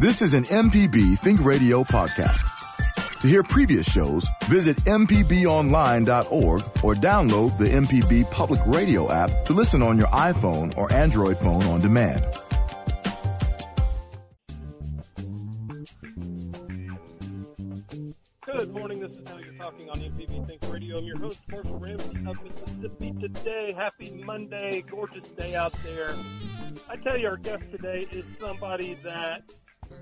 This is an MPB Think Radio podcast. To hear previous shows, visit mpbonline.org or download the MPB Public Radio app to listen on your iPhone or Android phone on demand. Good morning. This is How You're Talking on MPB Think Radio. I'm your host, Marshall Ramsey of Mississippi Today. Happy Monday. Gorgeous day out there. I tell you, our guest today is somebody that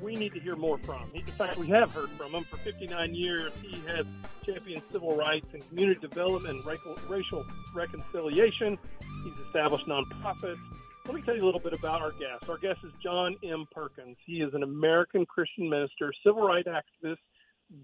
we need to hear more from. In fact, we have heard from him for 59 years. He has championed civil rights and community development and racial reconciliation. He's established nonprofits. Let me tell you a little bit about our guest. Our guest is John M. Perkins. He is an American Christian minister, civil rights activist,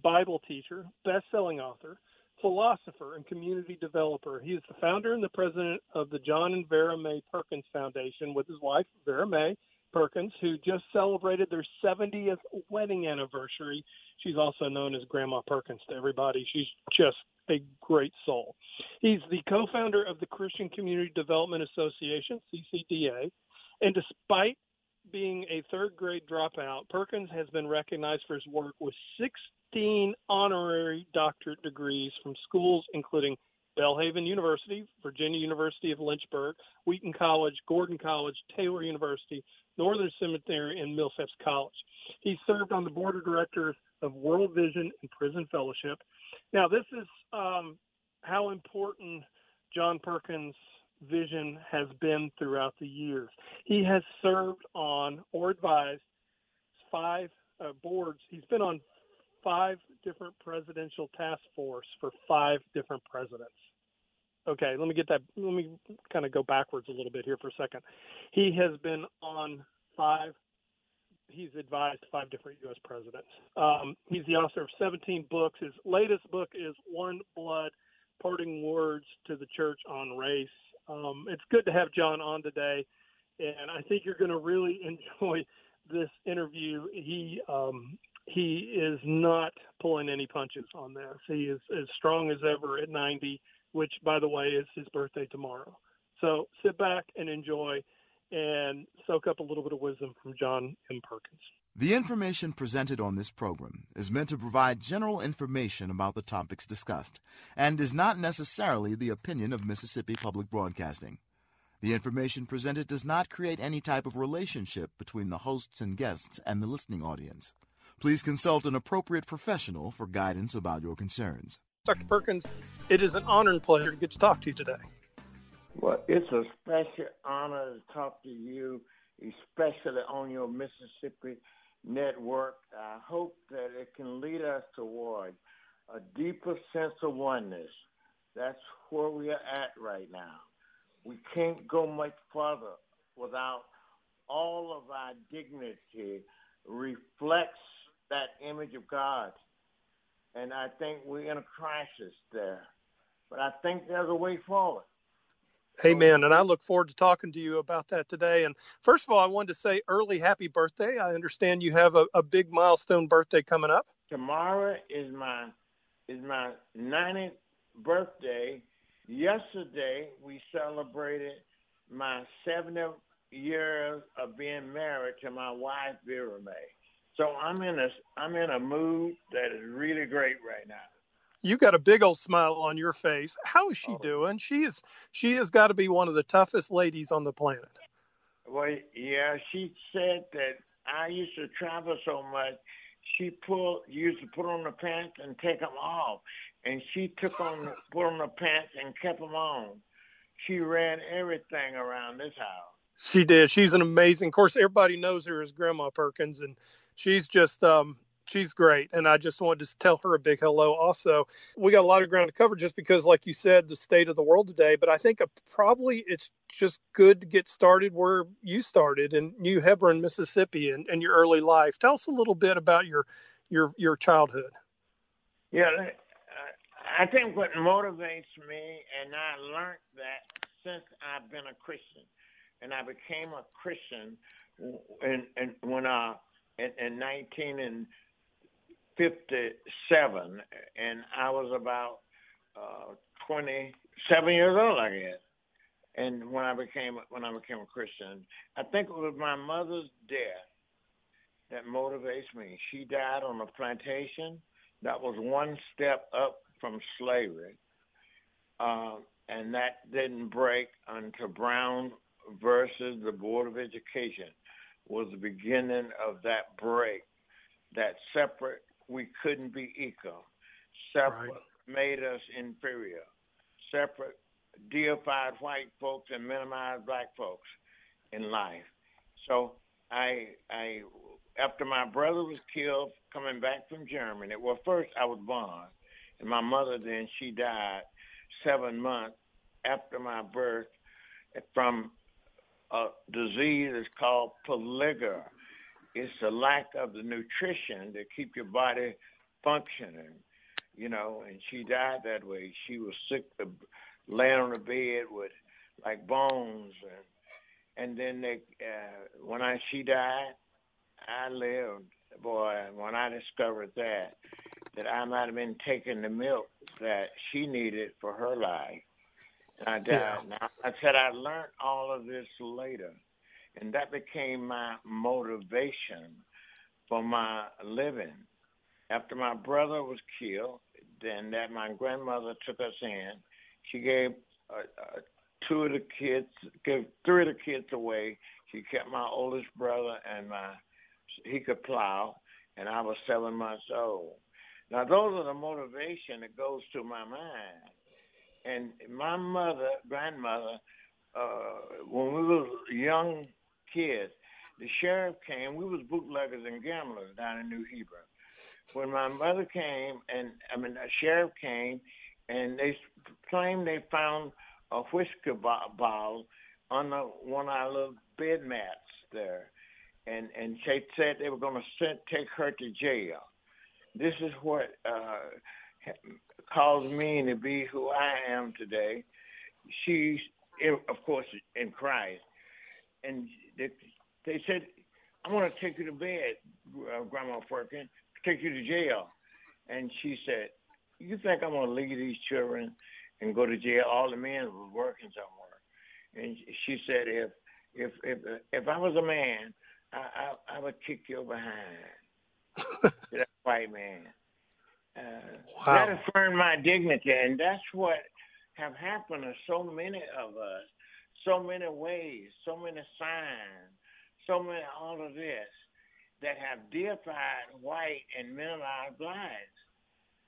Bible teacher, best-selling author, philosopher, and community developer. He is the founder and the president of the John and Vera Mae Perkins Foundation with his wife, Vera Mae Perkins, who just celebrated their 70th wedding anniversary. She's also known as Grandma Perkins to everybody. She's just a great soul. He's the co-founder of the Christian Community Development Association, CCDA, and despite being a third-grade dropout, Perkins has been recognized for his work with 16 honorary doctorate degrees from schools including Belhaven University, Virginia University of Lynchburg, Wheaton College, Gordon College, Taylor University, Northern Seminary, and Millsaps College. He served on the board of directors of World Vision and Prison Fellowship. Now, this is how important John Perkins' vision has been throughout the years. He has served on or advised five boards. He's been on five different presidential task force for five different presidents. Okay, let me kind of go backwards a little bit here for a second. He has been on he's advised five different U.S. presidents. He's the author of 17 books. His latest book is One Blood, Parting Words to the Church on Race. It's good to have John on today, and I think you're going to really enjoy this interview. He is not pulling any punches on this. He is as strong as ever at 90, which, by the way, is his birthday tomorrow. So sit back and enjoy and soak up a little bit of wisdom from John M. Perkins. The information presented on this program is meant to provide general information about the topics discussed and is not necessarily the opinion of Mississippi Public Broadcasting. The information presented does not create any type of relationship between the hosts and guests and the listening audience. Please consult an appropriate professional for guidance about your concerns. Dr. Perkins, it is an honor and pleasure to get to talk to you today. Well, it's a special honor to talk to you, especially on your Mississippi network. I hope that it can lead us toward a deeper sense of oneness. That's where we are at right now. We can't go much further without all of our dignity reflects that image of God. And I think we're in a crisis there. But I think there's a way forward. Amen. And I look forward to talking to you about that today. And first of all, I wanted to say early happy birthday. I understand you have a big milestone birthday coming up. Tomorrow is my 90th birthday. Yesterday, we celebrated my 70th years of being married to my wife, Vera Mae. So I'm in a mood that is really great right now. You got a big old smile on your face. How is she doing? She has got to be one of the toughest ladies on the planet. Well, yeah, she said that I used to travel so much. She used to put on the pants and take them off, and she put on the pants and kept them on. She ran everything around this house. She did. She's an amazing. Of course, everybody knows her as Grandma Perkins, and she's just she's great. And I just wanted to tell her a big hello. Also, we got a lot of ground to cover just because, like you said, the state of the world today. But I think probably it's just good to get started where you started in New Hebron, Mississippi, and your early life. Tell us a little bit about your childhood. Yeah, I think what motivates me, and I learned that since I've been a Christian. And I became a Christian in 1957, and I was about 27 years old, I guess. And when I became a Christian, I think it was my mother's death that motivates me. She died on a plantation that was one step up from slavery, and that didn't break until Brown versus the Board of Education was the beginning of that break, that separate, we couldn't be equal. Separate made us inferior. Separate deified white folks and minimized black folks in life. So I after my brother was killed coming back from Germany, well, first I was born, and my mother then, she died 7 months after my birth from a disease that's called peligor. It's the lack of the nutrition to keep your body functioning, you know, and she died that way. She was sick, laying on the bed with, like, bones. And then they, when she died, I lived. Boy, when I discovered that I might have been taking the milk that she needed for her life, and I died. Yeah. Now, I said I learned all of this later, and that became my motivation for my living. After my brother was killed, then that my grandmother took us in. She gave three of the kids away. She kept my oldest brother, and he could plow, and I was 7 months old. Now, those are the motivation that goes through my mind. And my mother, grandmother, when we were young kids, the sheriff came. We was bootleggers and gamblers down in New Hebron. When my mother came, the sheriff came, and they claimed they found a whisker bottle under one of our little bed mats there. And they said they were going to take her to jail. This is what caused me to be who I am today. She's, of course, in Christ. And they said, I want to take you to bed, Grandma Perkins, take you to jail. And she said, you think I'm going to leave these children and go to jail? All the men were working somewhere. And she said, if I was a man, I would kick your behind. That white man. Wow. That affirmed my dignity, and that's what have happened to so many of us, so many ways, so many signs, so many all of this that have deified white and minimized blacks.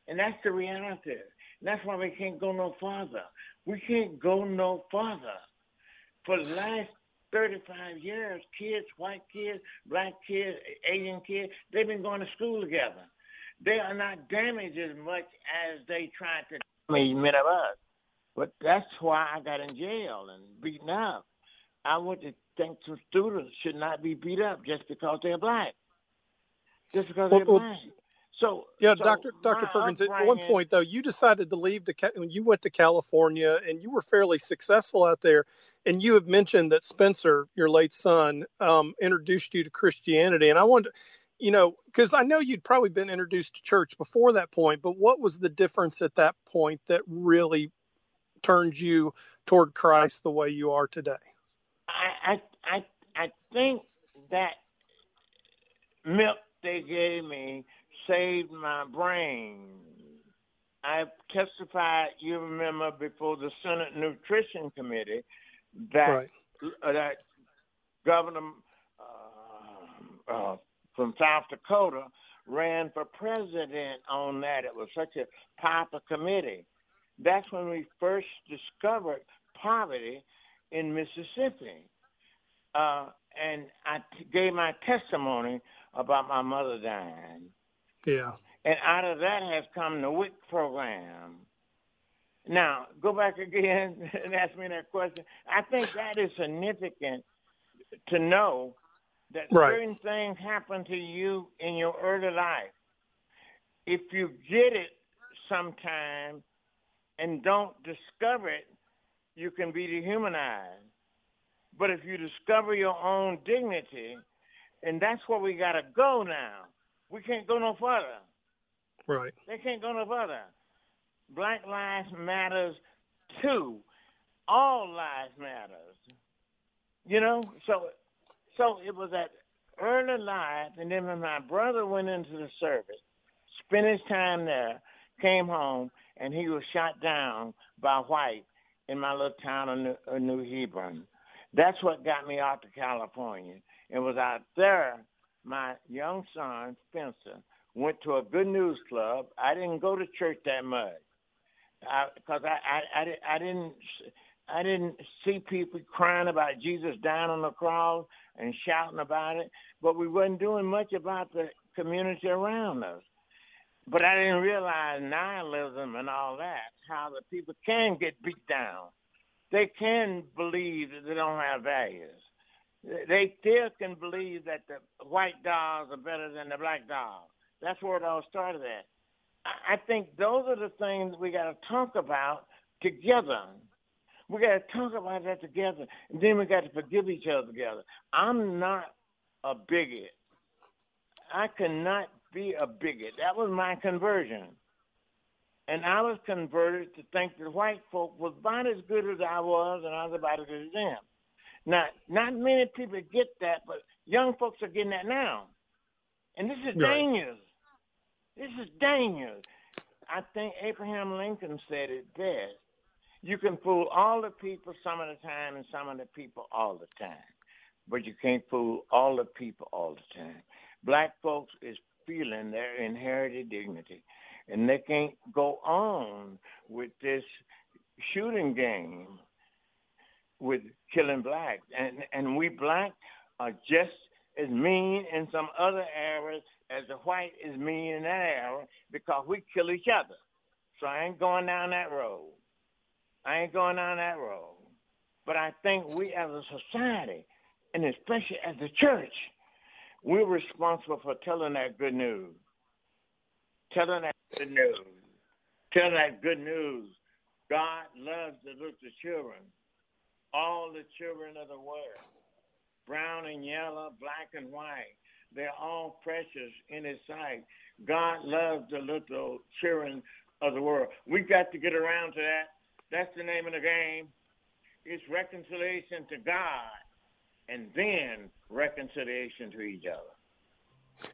And that's the reality. And that's why we can't go no farther. We can't go no farther. For the last 35 years, kids, white kids, black kids, Asian kids, they've been going to school together. They are not damaged as much as they tried to damage many of us. But that's why I got in jail and beaten up. I would think some students should not be beat up just because they're black. Just because they're black. So, yeah, so Dr. Perkins, at one point, though, you decided to leave when you went to California, and you were fairly successful out there. And you have mentioned that Spencer, your late son, introduced you to Christianity. And I wanted to, you know, because I know you'd probably been introduced to church before that point, but what was the difference at that point that really turned you toward Christ the way you are today? I think that milk they gave me saved my brain. I testified, you remember, before the Senate Nutrition Committee that that Governor from South Dakota ran for president on that. It was such a popular committee. That's when we first discovered poverty in Mississippi. And I gave my testimony about my mother dying. Yeah. And out of that has come the WIC program. Now, go back again and ask me that question. I think that is significant to know that certain things happen to you in your early life. If you get it sometime and don't discover it, you can be dehumanized. But if you discover your own dignity, and that's where we got to go now. We can't go no further. Right. They can't go no further. Black lives matters too. All lives matters. You know, so it was that early life, and then when my brother went into the service, spent his time there, came home, and he was shot down by white in my little town of New Hebron. That's what got me out to California. It was out there my young son, Spencer, went to a good news club. I didn't go to church that much because I didn't see people crying about Jesus dying on the cross and shouting about it, but we wasn't doing much about the community around us. But I didn't realize nihilism and all that, how the people can get beat down. They can believe that they don't have values. They still can believe that the white dogs are better than the black dogs. That's where it all started at. I think those are the things we got to talk about together. We got to talk about that together. And then we got to forgive each other together. I'm not a bigot. I cannot be a bigot. That was my conversion. And I was converted to think that white folk was about as good as I was and I was about as good as them. Now, not many people get that, but young folks are getting that now. And this is dangerous. This is dangerous. I think Abraham Lincoln said it best. You can fool all the people some of the time and some of the people all the time, but you can't fool all the people all the time. Black folks is feeling their inherited dignity, and they can't go on with this shooting game with killing blacks. And we black are just as mean in some other areas as the white is mean in that area because we kill each other. So I ain't going down that road. But I think we as a society, and especially as the church, we're responsible for telling that good news. God loves to look to children, all the children of the world, brown and yellow, black and white. They're all precious in his sight. God loves to look to children of the world. We got to get around to that. That's the name of the game. It's reconciliation to God and then reconciliation to each other.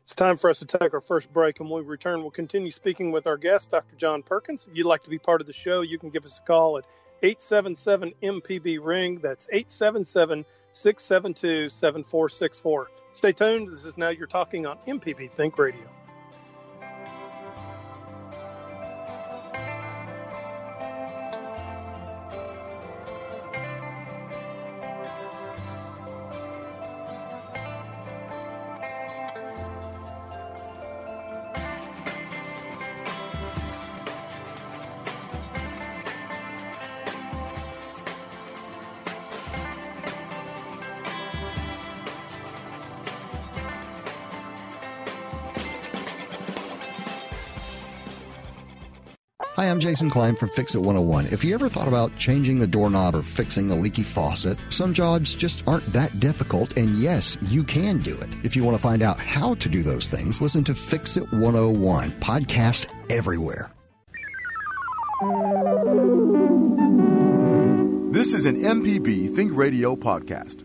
It's time for us to take our first break, and when we return, we'll continue speaking with our guest, Dr. John Perkins. If you'd like to be part of the show, you can give us a call at 877-MPB-RING. That's 877-672-7464. Stay tuned. This is Now You're Talking on MPB Think Radio. Hi, I'm Jason Klein from Fix It 101. If you ever thought about changing the doorknob or fixing a leaky faucet, some jobs just aren't that difficult, and yes, you can do it. If you want to find out how to do those things, listen to Fix It 101, podcast everywhere. This is an MPB Think Radio podcast.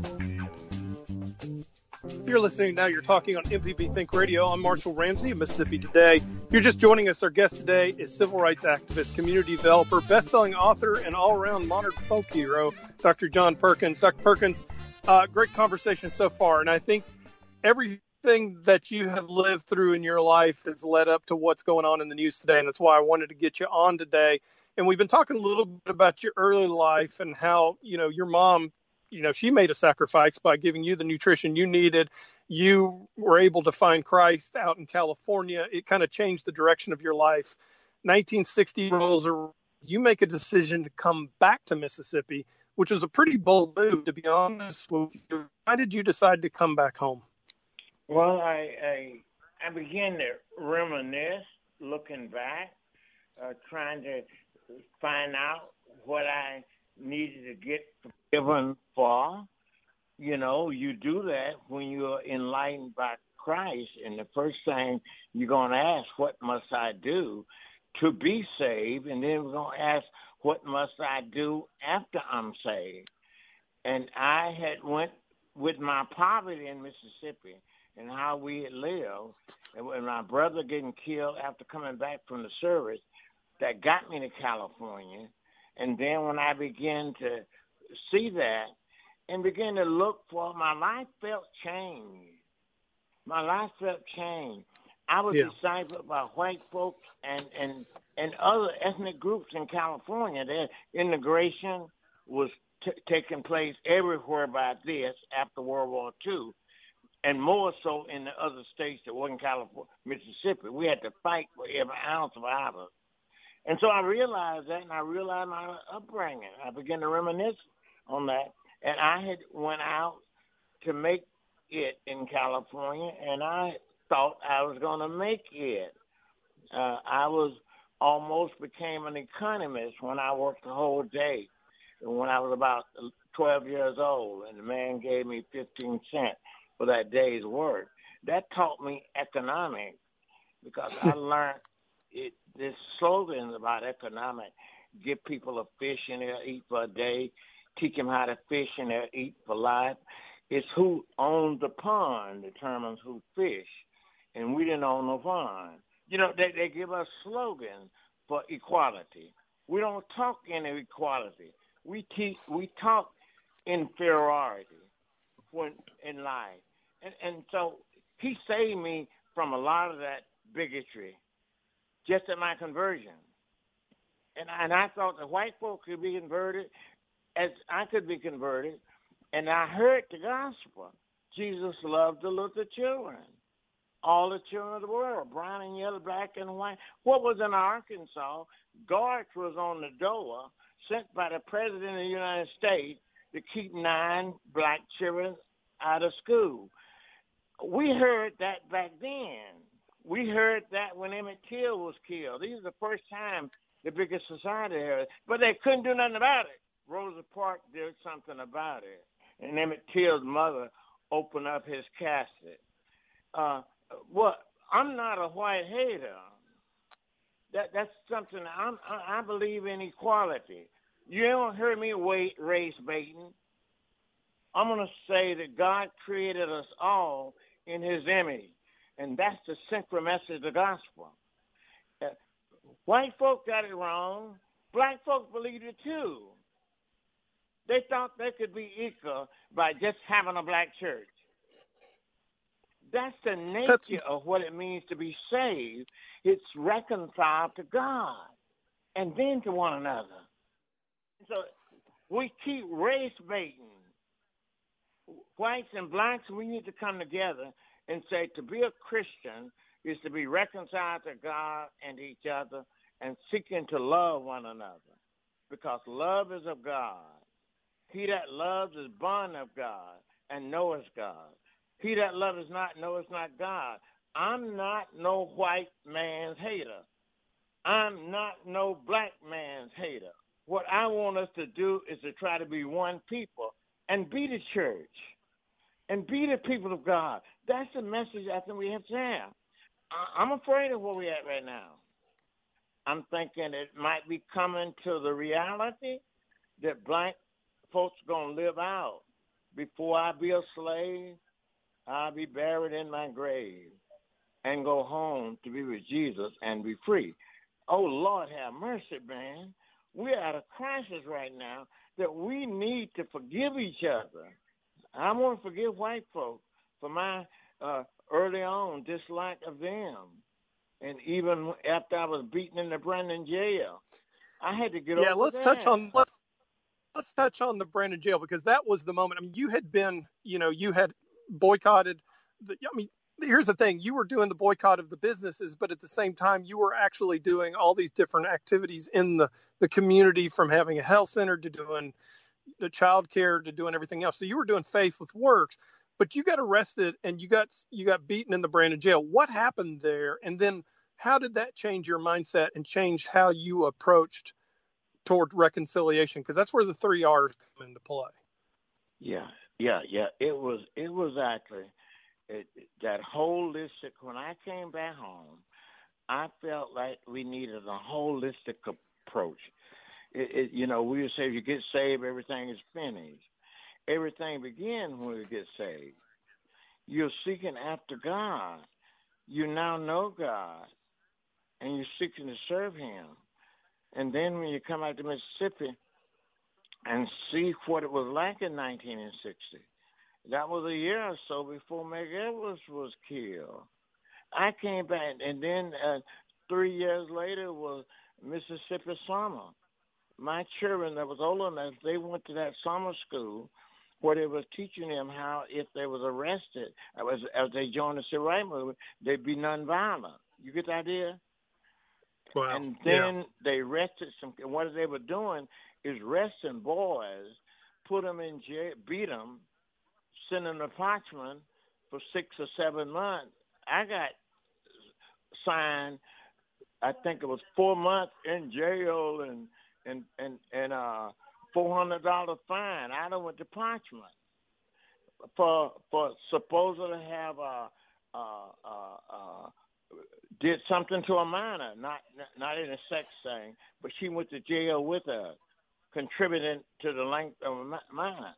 You're listening Now You're Talking on MPB Think Radio. I'm Marshall Ramsey of Mississippi Today. If you're just joining us, our guest today is civil rights activist, community developer, best-selling author, and all-around modern folk hero, Dr. John Perkins. Dr. Perkins, great conversation so far, and I think everything that you have lived through in your life has led up to what's going on in the news today, and that's why I wanted to get you on today. And we've been talking a little bit about your early life and how, your mom, she made a sacrifice by giving you the nutrition you needed. You were able to find Christ out in California. It kind of changed the direction of your life. 1960 rolls around. You make a decision to come back to Mississippi, which was a pretty bold move, to be honest with you. Why did you decide to come back home? Well, I began to reminisce, looking back. trying to find out what I needed to get forgiven for. You know, you do that when you're enlightened by Christ, and the first thing you're going to ask, what must I do to be saved? And then we're going to ask, what must I do after I'm saved? And I had went with my poverty in Mississippi and how we had lived, and when my brother getting killed after coming back from the service, that got me to California. And then when I began to see that and began to look for, my life felt changed. My life felt changed. I was discipled by white folks and other ethnic groups in California. Their integration was taking place everywhere by this after World War II, and more so in the other states that wasn't California, Mississippi. We had to fight for every ounce of ours. And so I realized that, and I realized my upbringing. I began to reminisce on that. And I had went out to make it in California, and I thought I was going to make it. I was almost became an economist when I worked the whole day. And when I was about 12 years old, and the man gave me 15 cents for that day's work, that taught me economics, because I learned it. This slogan about economics: give people a fish and they'll eat for a day, teach them how to fish and they'll eat for life. It's who owns the pond determines who fish, and we didn't own the pond. You know, they give us slogans for equality. We don't talk inequality. We talk inferiority in life. And so he saved me from a lot of that bigotry just at my conversion. And I thought the white folk could be converted as I could be converted. And I heard the gospel. Jesus loved the little children, all the children of the world, brown and yellow, black and white. What was in Arkansas, guards was on the door sent by the President of the United States to keep 9 black children out of school. We heard that back then. We heard that when Emmett Till was killed. These are the first time the biggest society heard it. But they couldn't do nothing about it. Rosa Parks did something about it. And Emmett Till's mother opened up his casket. Well, I'm not a white hater. That's something I believe in equality. You don't hear me race baiting. I'm going to say that God created us all in his image, and that's the central message of the gospel. White folk got it wrong. Black folk believed it too. They thought they could be equal by just having a black church. That's the nature of what it means to be saved. It's reconciled to God and then to one another. So we keep race baiting. Whites and blacks, we need to come together and say to be a Christian is to be reconciled to God and each other and seeking to love one another, because love is of God. He that loves is born of God and knoweth God. He that loveth not knoweth not God. I'm not no white man's hater. I'm not no black man's hater. What I want us to do is to try to be one people and be the church and be the people of God. That's the message I think we have to have. I'm afraid of where we're at right now. I'm thinking it might be coming to the reality that black folks are going to live out. Before I be a slave, I'll be buried in my grave and go home to be with Jesus and be free. Oh, Lord, have mercy, man. We're at a crisis right now that we need to forgive each other. I want to forgive white folks for my early on dislike of them. And even after I was beaten in the Brandon jail, I had to get over that. Yeah, let's touch on the Brandon jail, because that was the moment. I mean, you had been, you had boycotted. Here's the thing. You were doing the boycott of the businesses, but at the same time, you were actually doing all these different activities in the community, from having a health center to doing the child care to doing everything else. So you were doing faith with works, but you got arrested and you got beaten in the Brandon jail. What happened there? And then How did that change your mindset and change how you approached toward reconciliation? Because that's where the three R's come into play. Yeah. It was actually that holistic. When I came back home, I felt like we needed a holistic approach. We would say, if you get saved, everything is finished. Everything begins when you get saved. You're seeking after God. You now know God, and you're seeking to serve him. And then when you come out to Mississippi and see what it was like in 1960, that was a year or so before Medgar Evers was killed. I came back, and then 3 years later was Mississippi summer. My children that was old enough, they went to that summer school where they was teaching them how if they was arrested, as they joined the civil rights movement, they'd be nonviolent. You get the idea? Wow. And then they arrested some. What they were doing is arresting boys, put them in jail, beat them, send them to Parchman for 6 or 7 months. I got signed, I think it was 4 months in jail and $400 fine. I went to Parchman for supposedly have did something to a minor, not in a sex thing, but she went to jail with us, contributing to the length of a minor.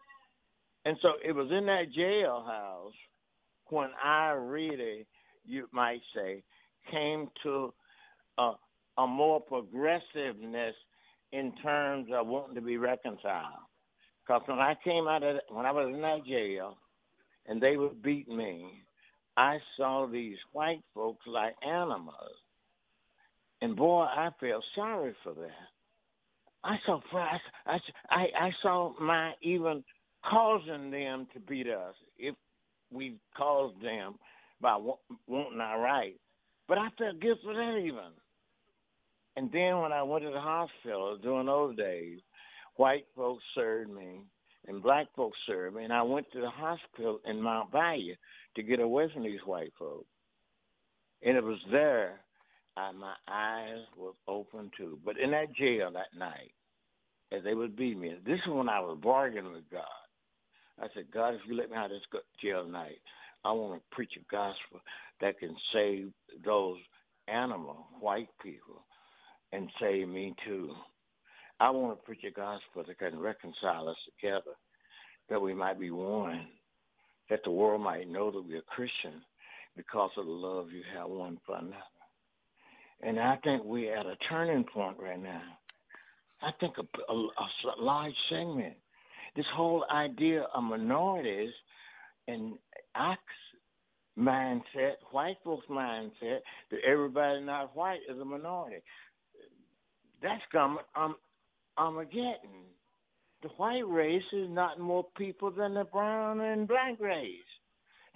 And so it was in that jailhouse when I really, you might say, came to a more progressiveness in terms of wanting to be reconciled. Because when I came out of when I was in that jail and they would beat me, I saw these white folks like animals. And boy, I felt sorry for that. I saw my even causing them to beat us if we caused them by wanting our rights. But I felt guilty for that even. And then when I went to the hospital during those days, white folks served me and black folks served me, and I went to the hospital in Mount Valley to get away from these white folks. And it was there my eyes was open too. But in that jail that night, as they would beat me, this is when I was bargaining with God. I said, God, if you let me out of this jail tonight, I want to preach a gospel that can save those animal white people. And say, me too. I want to preach a gospel that can reconcile us together, that we might be one, that the world might know that we are Christian because of the love you have one for another. And I think we're at a turning point right now. I think a large segment, this whole idea of minorities and our mindset, white folks' mindset, that everybody not white is a minority. That's coming. Armageddon. The white race is not more people than the brown and black race.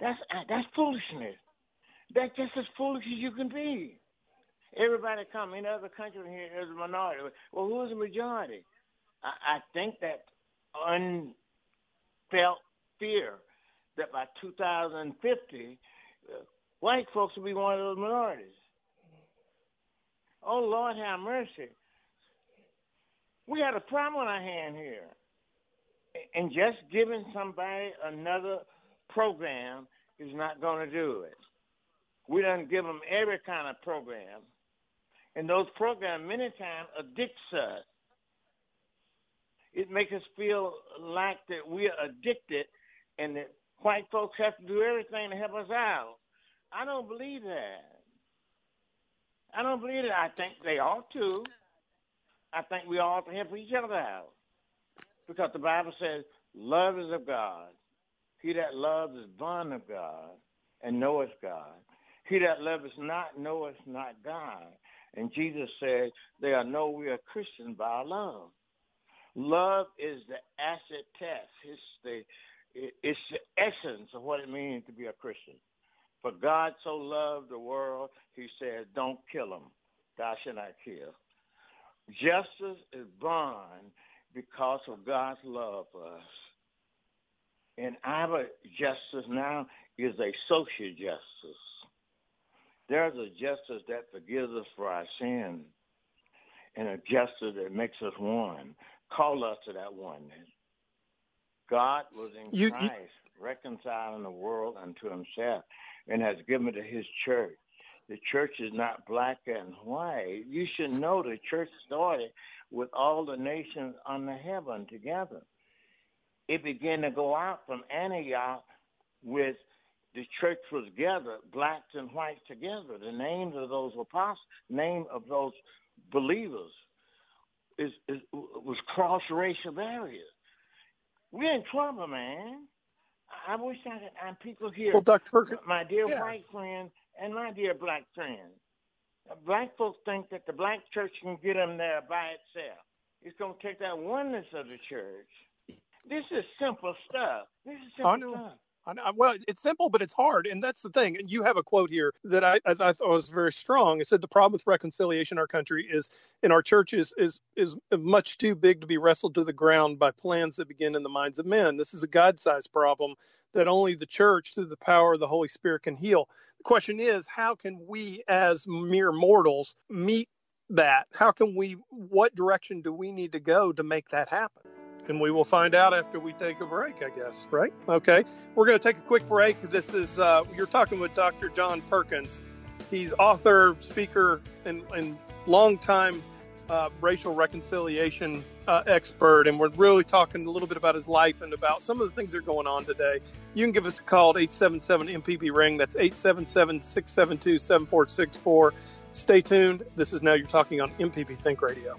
That's foolishness. That's just as foolish as you can be. Everybody come in other country here is a minority. Well, who is the majority? I think that unfelt fear that by 2050, white folks will be one of those minorities. Oh, Lord, have mercy. We got a problem on our hand here. And just giving somebody another program is not going to do it. We done give them every kind of program. And those programs many times addict us. It makes us feel like that we are addicted and that white folks have to do everything to help us out. I don't believe that. I don't believe it. I think they ought to. I think we all have to help each other out. Because the Bible says, love is of God. He that loves is born of God and knoweth God. He that loveth not knoweth not God. And Jesus said, they are know we are Christians by our love. Love is the acid test. It's the essence of what it means to be a Christian. For God so loved the world, he said, don't kill them. Thou shalt not kill. Justice is born because of God's love for us. And our justice now is a social justice. There's a justice that forgives us for our sins and a justice that makes us one. Call us to that oneness. God was in Christ reconciling the world unto himself and has given to his church. The church is not black and white. You should know the church started with all the nations under heaven together. It began to go out from Antioch with the church was gathered, blacks and whites together. The names of those apostles, name of those believers was cross-racial barriers. We're in trouble, man. I wish I could. I'm people here. Well, Dr. Perkins, my dear white friend and my dear black friend. Black folks think that the black church can get them there by itself. It's going to take that oneness of the church. This is simple stuff. Well, it's simple, but it's hard. And that's the thing. And you have a quote here that I thought was very strong. It said, the problem with reconciliation in our country is in our churches is much too big to be wrestled to the ground by plans that begin in the minds of men. This is a God-sized problem that only the church, through the power of the Holy Spirit, can heal. The question is, how can we as mere mortals meet that? What direction do we need to go to make that happen? And we will find out after we take a break, I guess, right? Okay. We're going to take a quick break. This is, you're talking with Dr. John Perkins. He's author, speaker, and longtime racial reconciliation expert. And we're really talking a little bit about his life and about some of the things that are going on today. You can give us a call at 877-MPB-RING. That's 877-672-7464. Stay tuned. This is Now You're Talking on MPB Think Radio.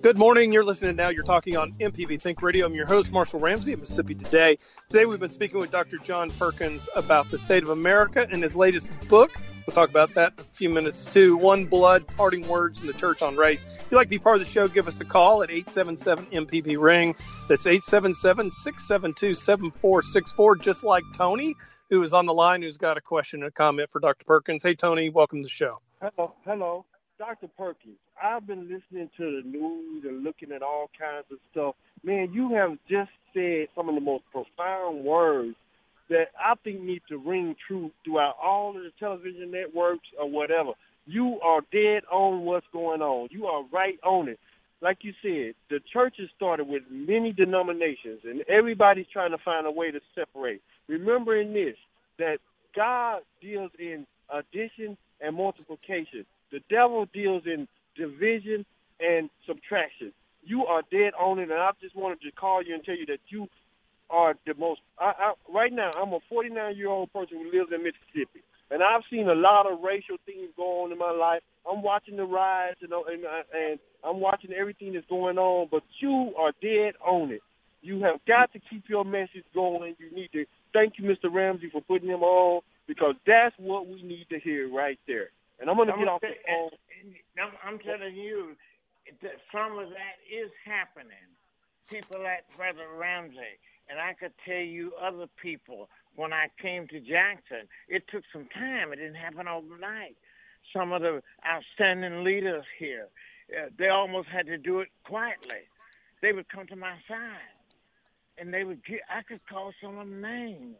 Good morning. You're listening Now You're Talking on MPB Think Radio. I'm your host, Marshall Ramsey of Mississippi Today. Today we've been speaking with Dr. John Perkins about the state of America and his latest book. We'll talk about that in a few minutes, too. One Blood, Parting Words in the Church on Race. If you'd like to be part of the show, give us a call at 877-MPB-RING. That's 877-672-7464, just like Tony, who is on the line, who's got a question and a comment for Dr. Perkins. Hey, Tony, welcome to the show. Hello. Dr. Perkins, I've been listening to the news and looking at all kinds of stuff. Man, you have just said some of the most profound words that I think need to ring true throughout all of the television networks or whatever. You are dead on what's going on. You are right on it. Like you said, the churches started with many denominations, and everybody's trying to find a way to separate. Remembering this, that God deals in addition and multiplication. The devil deals in division and subtraction. You are dead on it, and I just wanted to call you and tell you that you are the most – right now, I'm a 49-year-old person who lives in Mississippi, and I've seen a lot of racial things go on in my life. I'm watching the riots, and I'm watching everything that's going on, but you are dead on it. You have got to keep your message going. You need to – thank you, Mr. Ramsey, for putting him on, because that's what we need to hear right there. And I'm going to get off the phone. I'm telling you, that some of that is happening. People like Brother Ramsey, and I could tell you other people. When I came to Jackson, it took some time. It didn't happen overnight. Some of the outstanding leaders here, they almost had to do it quietly. They would come to my side, and they would. I could call some of them names.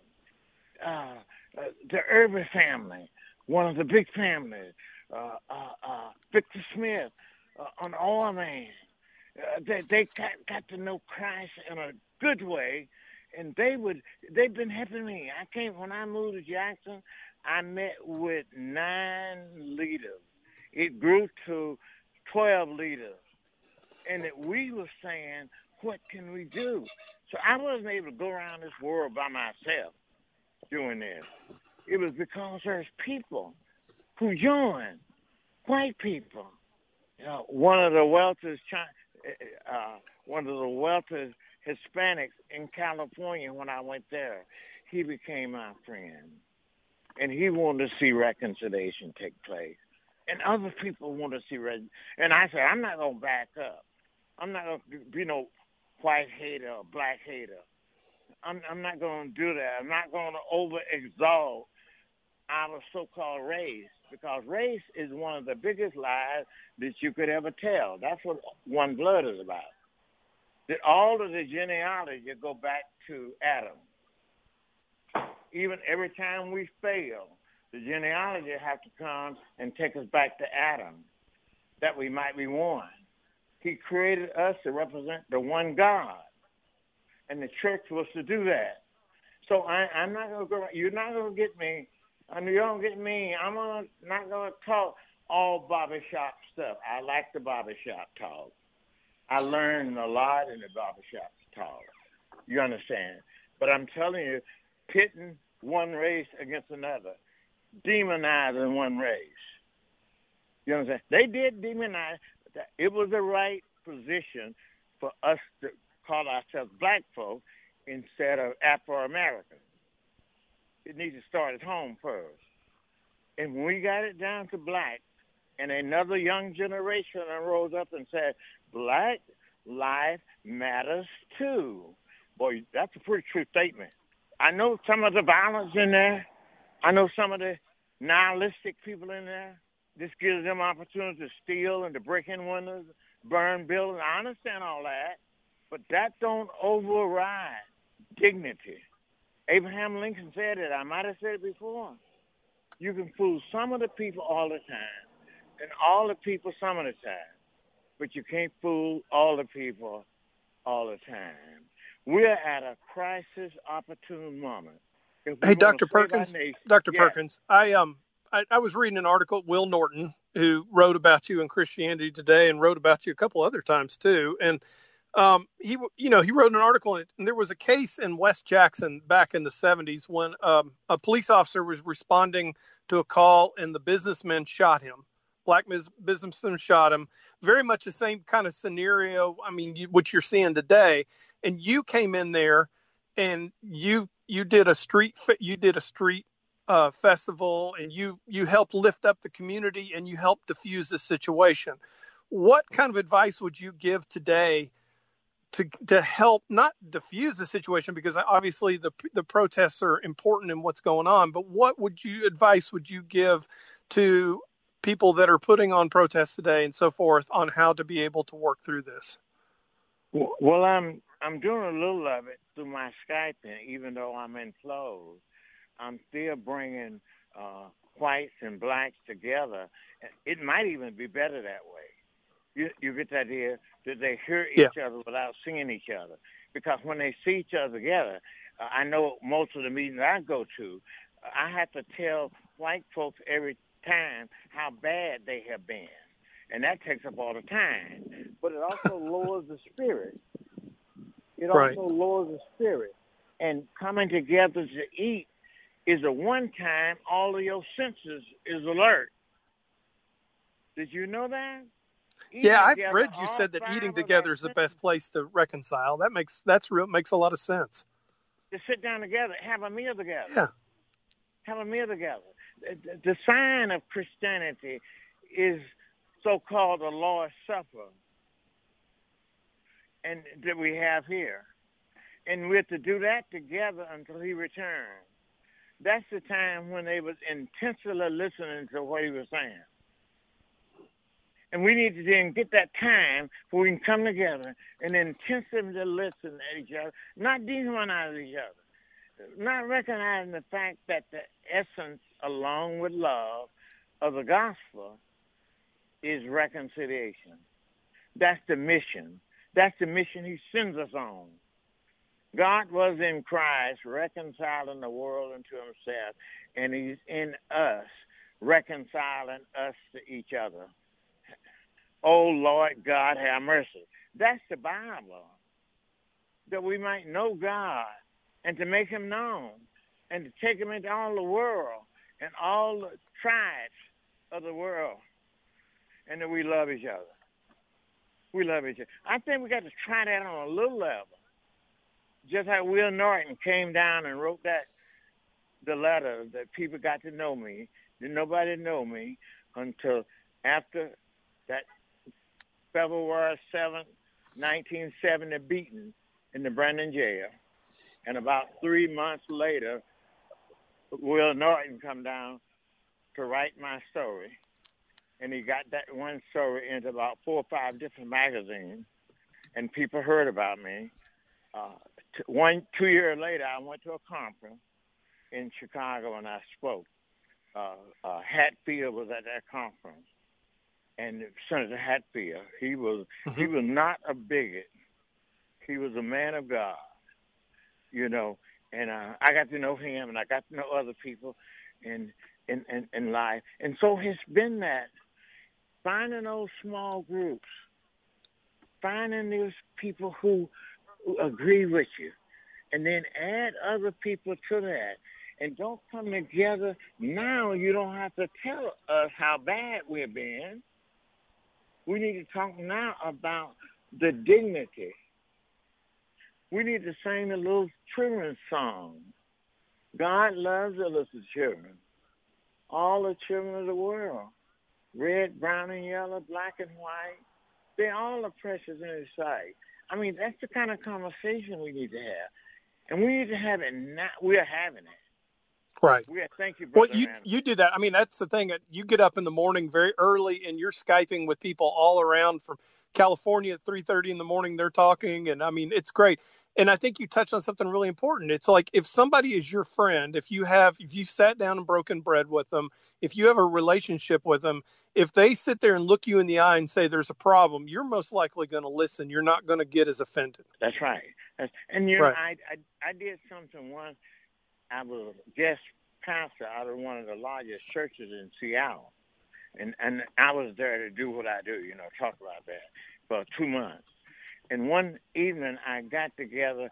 The Irby family. One of the big families, Victor Smith, an oil man. They got to know Christ in a good way, and they've been helping me. When I moved to Jackson, I met with 9 leaders. It grew to 12 leaders, and we were saying, what can we do? So I wasn't able to go around this world by myself doing this. It was because there's people who joined, white people. You know, one of the wealthiest Hispanics in California, when I went there, he became my friend. And he wanted to see reconciliation take place. And other people want to see And I said, I'm not going to back up. I'm not going to be no white hater or black hater. I'm not going to do that. I'm not going to over-exalt our so-called race, because race is one of the biggest lies that you could ever tell. That's what One Blood is about. That all of the genealogy go back to Adam. Even every time we fail, the genealogy has to come and take us back to Adam, that we might be one. He created us to represent the one God, and the church was to do that. So I'm not going to go, you're not going to get me, and you don't get me. I'm not going to talk all barbershop stuff. I like the barbershop talk. I learned a lot in the barbershop talk. You understand? But I'm telling you, pitting one race against another, demonizing one race. You understand? They did demonize. It was the right position for us to call ourselves black folk instead of Afro-Americans. It needs to start at home first. And when we got it down to black, and another young generation rose up and said, black life matters too. Boy, that's a pretty true statement. I know some of the violence in there. I know some of the nihilistic people in there. This gives them opportunity to steal and to break in windows, burn buildings. I understand all that, but that don't override dignity. Abraham Lincoln said it. I might have said it before. You can fool some of the people all the time and all the people some of the time, but you can't fool all the people all the time. We're at a crisis opportune moment. Hey, Dr. Perkins, I was reading an article, Will Norton, who wrote about you in Christianity Today and wrote about you a couple other times, too. And he wrote an article, and there was a case in West Jackson back in the 70s when a police officer was responding to a call and the businessman shot him. Black businessman shot him. Very much the same kind of scenario, I mean, what you're seeing today. And you came in there and you did a street festival, and you helped lift up the community, and you helped diffuse the situation. What kind of advice would you give today to help not diffuse the situation, because obviously the protests are important in what's going on, but what advice would you give to people that are putting on protests today and so forth on how to be able to work through this? Well, I'm doing a little of it through my Skyping, even though I'm in clothes. I'm still bringing whites and blacks together. It might even be better that way. You get the idea that they hear each other without seeing each other. Because when they see each other together, I know most of the meetings I go to, I have to tell white folks every time how bad they have been. And that takes up all the time. But it also lowers the spirit. It also lowers the spirit. And coming together to eat is the one time all of your senses is alert. Did you know that? I've read you said that eating together is the best place to reconcile. That makes a lot of sense. To sit down together, have a meal together. Yeah. Have a meal together. The sign of Christianity is so-called the Lord's Supper, and that we have here. And we're to do that together until he returns. That's the time when they was intensely listening to what he was saying. And we need to then get that time where we can come together and intensively listen to each other, not dehumanizing each other, not recognizing the fact that the essence, along with love, of the gospel is reconciliation. That's the mission. That's the mission he sends us on. God was in Christ, reconciling the world unto himself, and he's in us, reconciling us to each other. Oh, Lord God, have mercy. That's the Bible, that we might know God and to make him known and to take him into all the world and all the tribes of the world. and that we love each other. We love each other. I think we got to try that on a little level. Just how Will Norton came down and wrote the letter that people got to know me. Did nobody know me until after that February 7th, 1970 beating in the Brandon jail. And about 3 months later, Will Norton come down to write my story. And he got that one story into about 4 or 5 different magazines. And people heard about me. 2 years later, I went to a conference in Chicago and I spoke. Hatfield was at that conference. And Senator Hatfield, he was not a bigot. He was a man of God, you know. And I got to know him, and I got to know other people in life. And so it's been that, finding those small groups, finding those people who agree with you, and then add other people to that. And don't come together. Now you don't have to tell us how bad we've been. We need to talk now about the dignity. We need to sing the little children's song. God loves the little children, all the children of the world, red, brown, and yellow, black, and white. They all are precious in His sight. I mean, that's the kind of conversation we need to have. And we need to have it now. We are having it. Right. Thank you, Brother. Well, you do that. I mean, that's the thing. You get up in the morning very early, and you're Skyping with people all around from California at 3:30 in the morning. They're talking, and, I mean, it's great. And I think you touched on something really important. It's like if somebody is your friend, if you sat down and broken bread with them, if you have a relationship with them, if they sit there and look you in the eye and say there's a problem, you're most likely going to listen. You're not going to get as offended. That's right. And you know, right. I did something once. I was a guest pastor out of one of the largest churches in Seattle, and I was there to do what I do, you know, talk about that for 2 months. And one evening I got together,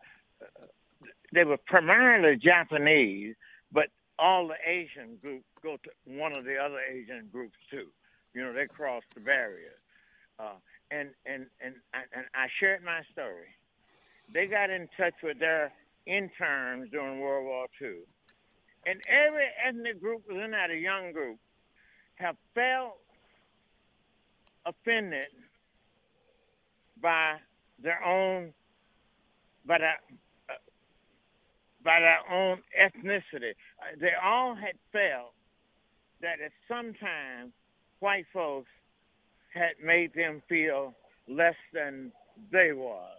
they were primarily Japanese, but all the Asian groups go to one of the other Asian groups too. You know, they cross the barrier. And I shared my story. They got in touch with their interns during World War II. And every ethnic group within that, a young group, have felt offended by their own ethnicity. They all had felt that at some time white folks had made them feel less than they was.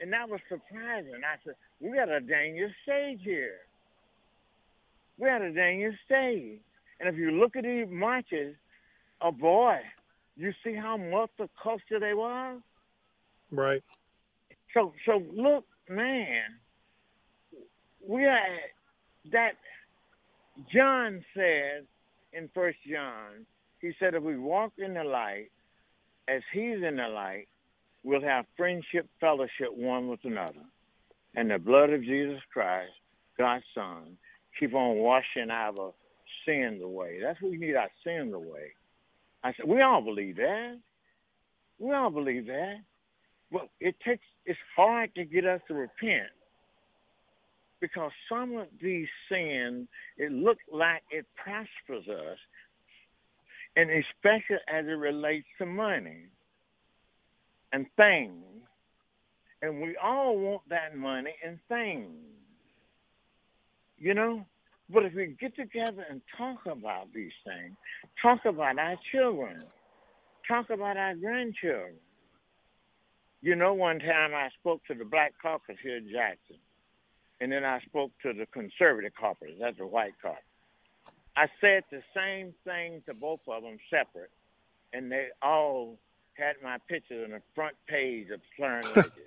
And that was surprising. I said, we got a dangerous stage here. We had a dangerous stage. And if you look at these marches, oh boy, you see how multicultural they were? Right. So look, man, we are that John said in 1 John, he said, if we walk in the light as He's in the light, we'll have friendship, fellowship one with another. And the blood of Jesus Christ, God's Son, keep on washing our sins away. That's what we need, our sins away. I said, we all believe that. We all believe that. Well, it's hard to get us to repent because some of these sins, it looks like it prospers us, and especially as it relates to money and things. And we all want that money and things, you know? But if we get together and talk about these things, talk about our children, talk about our grandchildren. You know, one time I spoke to the Black caucus here in Jackson, and then I spoke to the Conservative caucus, that's the white caucus. I said the same thing to both of them separate, and they all had my picture on the front page of Florence Register.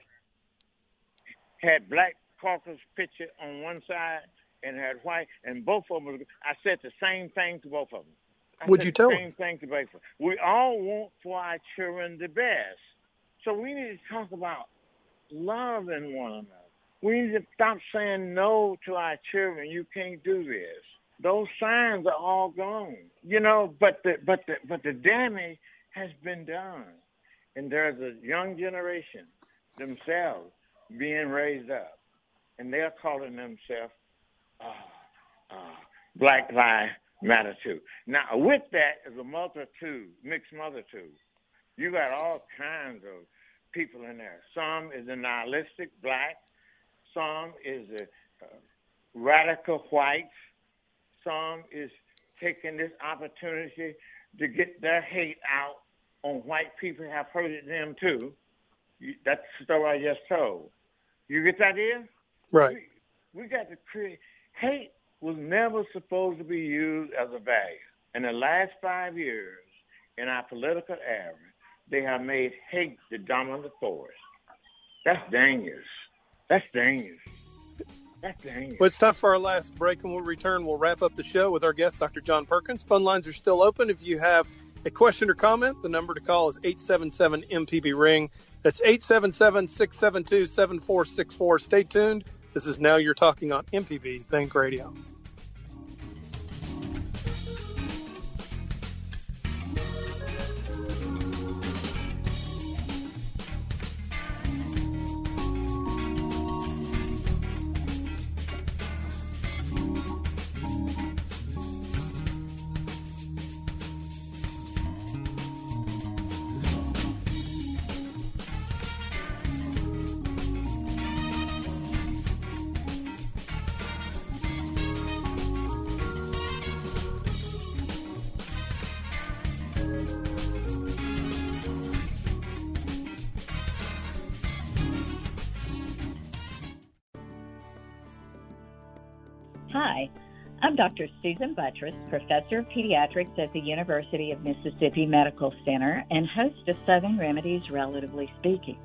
Had Black caucus picture on one side, and had white, and both of them. I said the same thing to both of them. Would you tell them? Same thing to both of them. We all want for our children the best, so we need to talk about loving one another. We need to stop saying no to our children. You can't do this. Those signs are all gone, you know. But the damage has been done. And there's a young generation themselves being raised up, and they're calling themselves Black Lives Matter too. Now, with that is a multitude, mixed multitude. You got all kinds of people in there. Some is a nihilistic black, some is a radical white, some is taking this opportunity to get their hate out on white people who have hurted them too. That's the story I just told. You get the idea? Right. We got to create. Hate was never supposed to be used as a value. In the last 5 years, in our political era, they have made hate the dominant force. That's dangerous. That's dangerous. That's dangerous. Well, it's time for our last break, and we'll return. We'll wrap up the show with our guest, Dr. John Perkins. Phone lines are still open. If you have a question or comment, the number to call is 877-MPB-RING. That's 877-672-7464. Stay tuned. This is Now You're Talking on MPB Think Radio. Hi, I'm Dr. Susan Buttress, Professor of Pediatrics at the University of Mississippi Medical Center and host of Southern Remedies, Relatively Speaking.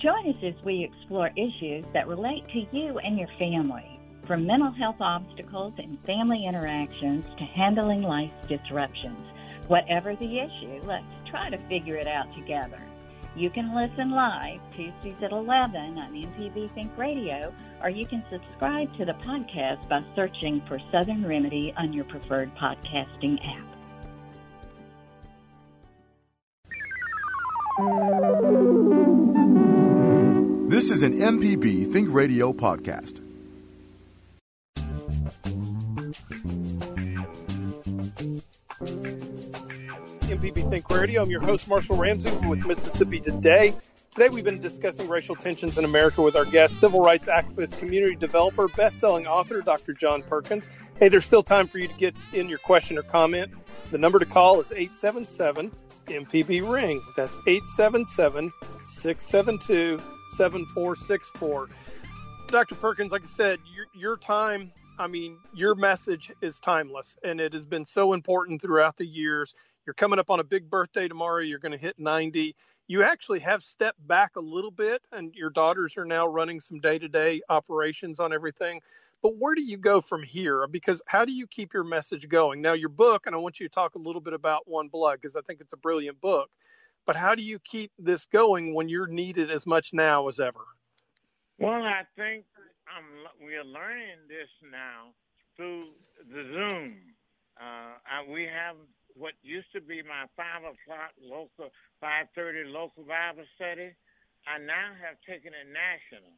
Join us as we explore issues that relate to you and your family, from mental health obstacles and family interactions to handling life's disruptions. Whatever the issue, let's try to figure it out together. You can listen live Tuesdays at 11 on MPB Think Radio, or you can subscribe to the podcast by searching for Southern Remedy on your preferred podcasting app. This is an MPB Think Radio podcast. MPB Think Radio. I'm your host, Marshall Ramsey, with Mississippi Today. Today we've been discussing racial tensions in America with our guest, civil rights activist, community developer, best-selling author, Dr. John Perkins. Hey, there's still time for you to get in your question or comment. The number to call is 877-MPB-RING. That's 877-672-7464. Dr. Perkins, like I said, your time, your message is timeless, and it has been so important throughout the years. You're coming up on a big birthday tomorrow. You're going to hit 90. You actually have stepped back a little bit, and your daughters are now running some day-to-day operations on everything. But where do you go from here? Because how do you keep your message going? Now, your book, and I want you to talk a little bit about One Blood, because I think it's a brilliant book. But how do you keep this going when you're needed as much now as ever? Well, I think we're learning this now through the Zoom. We have what used to be my 5:30 local Bible study. I now have taken it national,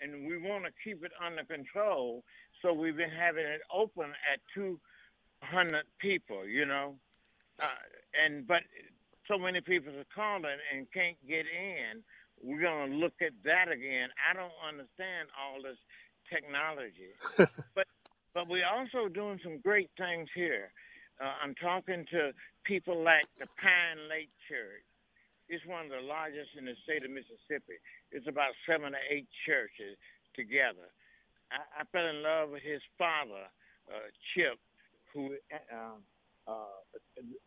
and we want to keep it under control. So we've been having it open at 200 people, but so many people are calling and can't get in. We're going to look at that again. I don't understand all this technology, but we're also doing some great things here. I'm talking to people like the Pine Lake Church. It's one of the largest in the state of Mississippi. It's about 7 or 8 churches together. I fell in love with his father, Chip, who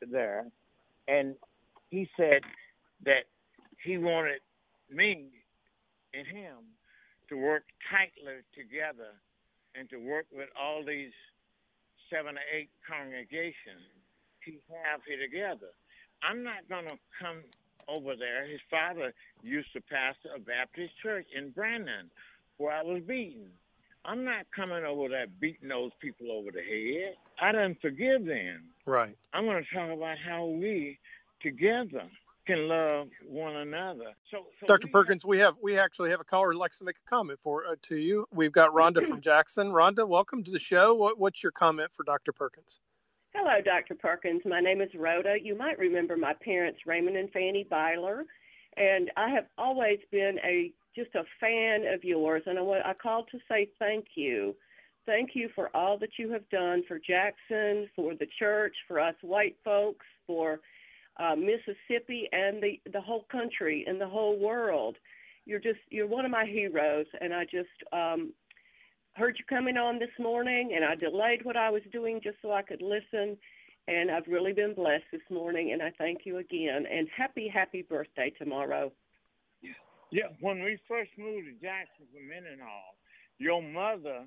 there, and he said that he wanted me and him to work tightly together and to work with all these 7 or 8 congregations he have here together. I'm not going to come over there. His father used to pastor a Baptist church in Brandon where I was beaten. I'm not coming over there beating those people over the head. I didn't forgive them. Right. I'm going to talk about how we together can love one another. So Dr. Perkins, we actually have a caller who'd like to make a comment to you. We've got Rhonda from Jackson. Rhonda, welcome to the show. What's your comment for Dr. Perkins? Hello, Dr. Perkins. My name is Rhoda. You might remember my parents, Raymond and Fannie Byler, and I have always been just a fan of yours, and I called to say thank you. Thank you for all that you have done for Jackson, for the church, for us white folks, for Mississippi and the whole country and the whole world. You're one of my heroes, and I just heard you coming on this morning, and I delayed what I was doing just so I could listen, and I've really been blessed this morning, and I thank you again, and happy birthday tomorrow. Yeah, when we first moved to Jackson for Mendenhall, your mother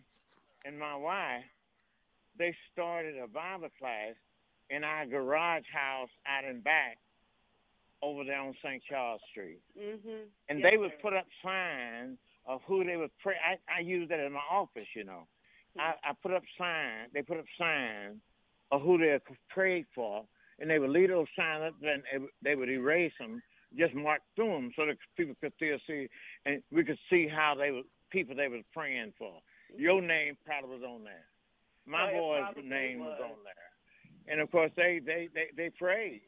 and my wife, they started a Bible class in our garage house out and back over there on St. Charles Street. Mm-hmm. And they would put up signs of who they would pray. I use that in my office, you know. Mm-hmm. I put up signs. They put up signs of who they prayed for, and they would leave those signs up, and they would erase them, just mark through them so that people could still see, and we could see how people they were praying for. Your name probably was on there. My boy's name was on there. And, of course, they prayed.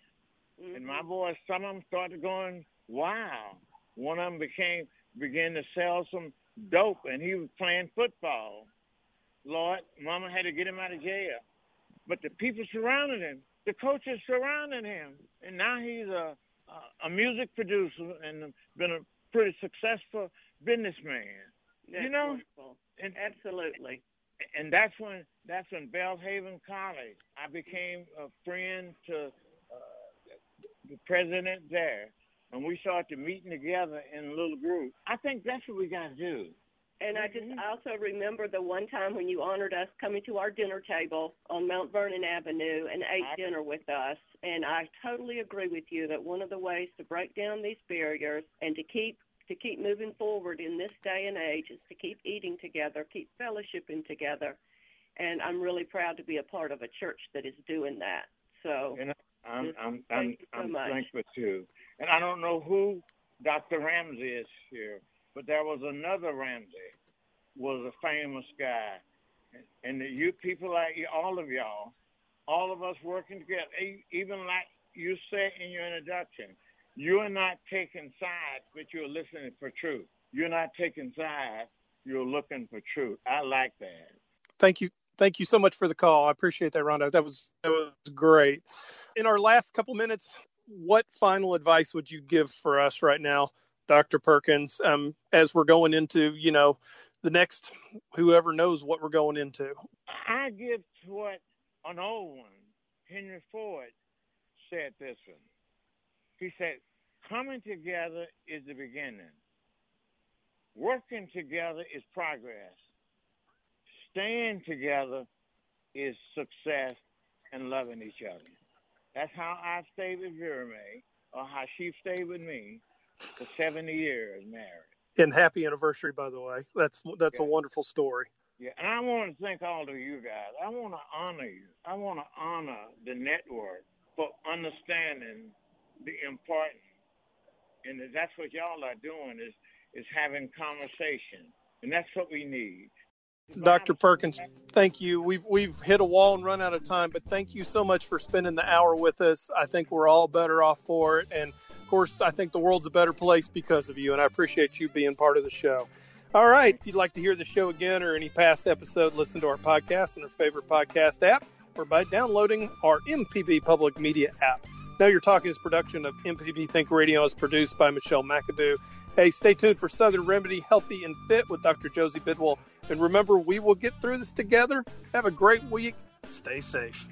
Mm-hmm. And my boys, some of them started going, wow. One of them began to sell some dope, and he was playing football. Lord, Mama had to get him out of jail. But the people surrounded him, the coaches surrounded him, and now he's a music producer and been a pretty successful businessman. That's you know? Wonderful. And absolutely. And that's when Belhaven College, I became a friend to the president there, and we started meeting together in a little group. I think that's what we got to do. And I also remember the one time when you honored us coming to our dinner table on Mount Vernon Avenue and ate dinner with us. And I totally agree with you that one of the ways to break down these barriers and to keep moving forward in this day and age is to keep eating together, keep fellowshipping together. And I'm really proud to be a part of a church that is doing that. So I'm thankful too. And I don't know who Dr. Ramsey is here, but there was another Ramsey, was a famous guy. And you people like all of y'all, all of us working together, even like you said in your introduction, you're not taking sides, but you're listening for truth. You're not taking sides. You're looking for truth. I like that. Thank you. Thank you so much for the call. I appreciate that, Rhonda. That was great. In our last couple minutes, what final advice would you give for us right now, Dr. Perkins, as we're going into, you know, the next, whoever knows what we're going into? I give to what an old one, Henry Ford, said this one. He said, coming together is the beginning. Working together is progress. Staying together is success and loving each other. That's how I stayed with Vera Mae, or how she stayed with me for 70 years married. And happy anniversary, by the way. That's a wonderful story. Yeah, and I want to thank all of you guys. I want to honor you. I want to honor the network for understanding the importance, and that's what y'all are doing is having conversation, and that's what we need. Dr. Perkins, thank you. We've hit a wall and run out of time, but thank you so much for spending the hour with us. I think we're all better off for it, and of course, I think the world's a better place because of you, and I appreciate you being part of the show. All right, if you'd like to hear the show again or any past episode, listen to our podcast on our favorite podcast app or by downloading our MPB Public Media app. Now You're Talking is production of MPB Think Radio is produced by Michelle McAdoo. Hey, stay tuned for Southern Remedy Healthy and Fit with Dr. Josie Bidwell. And remember, we will get through this together. Have a great week. Stay safe.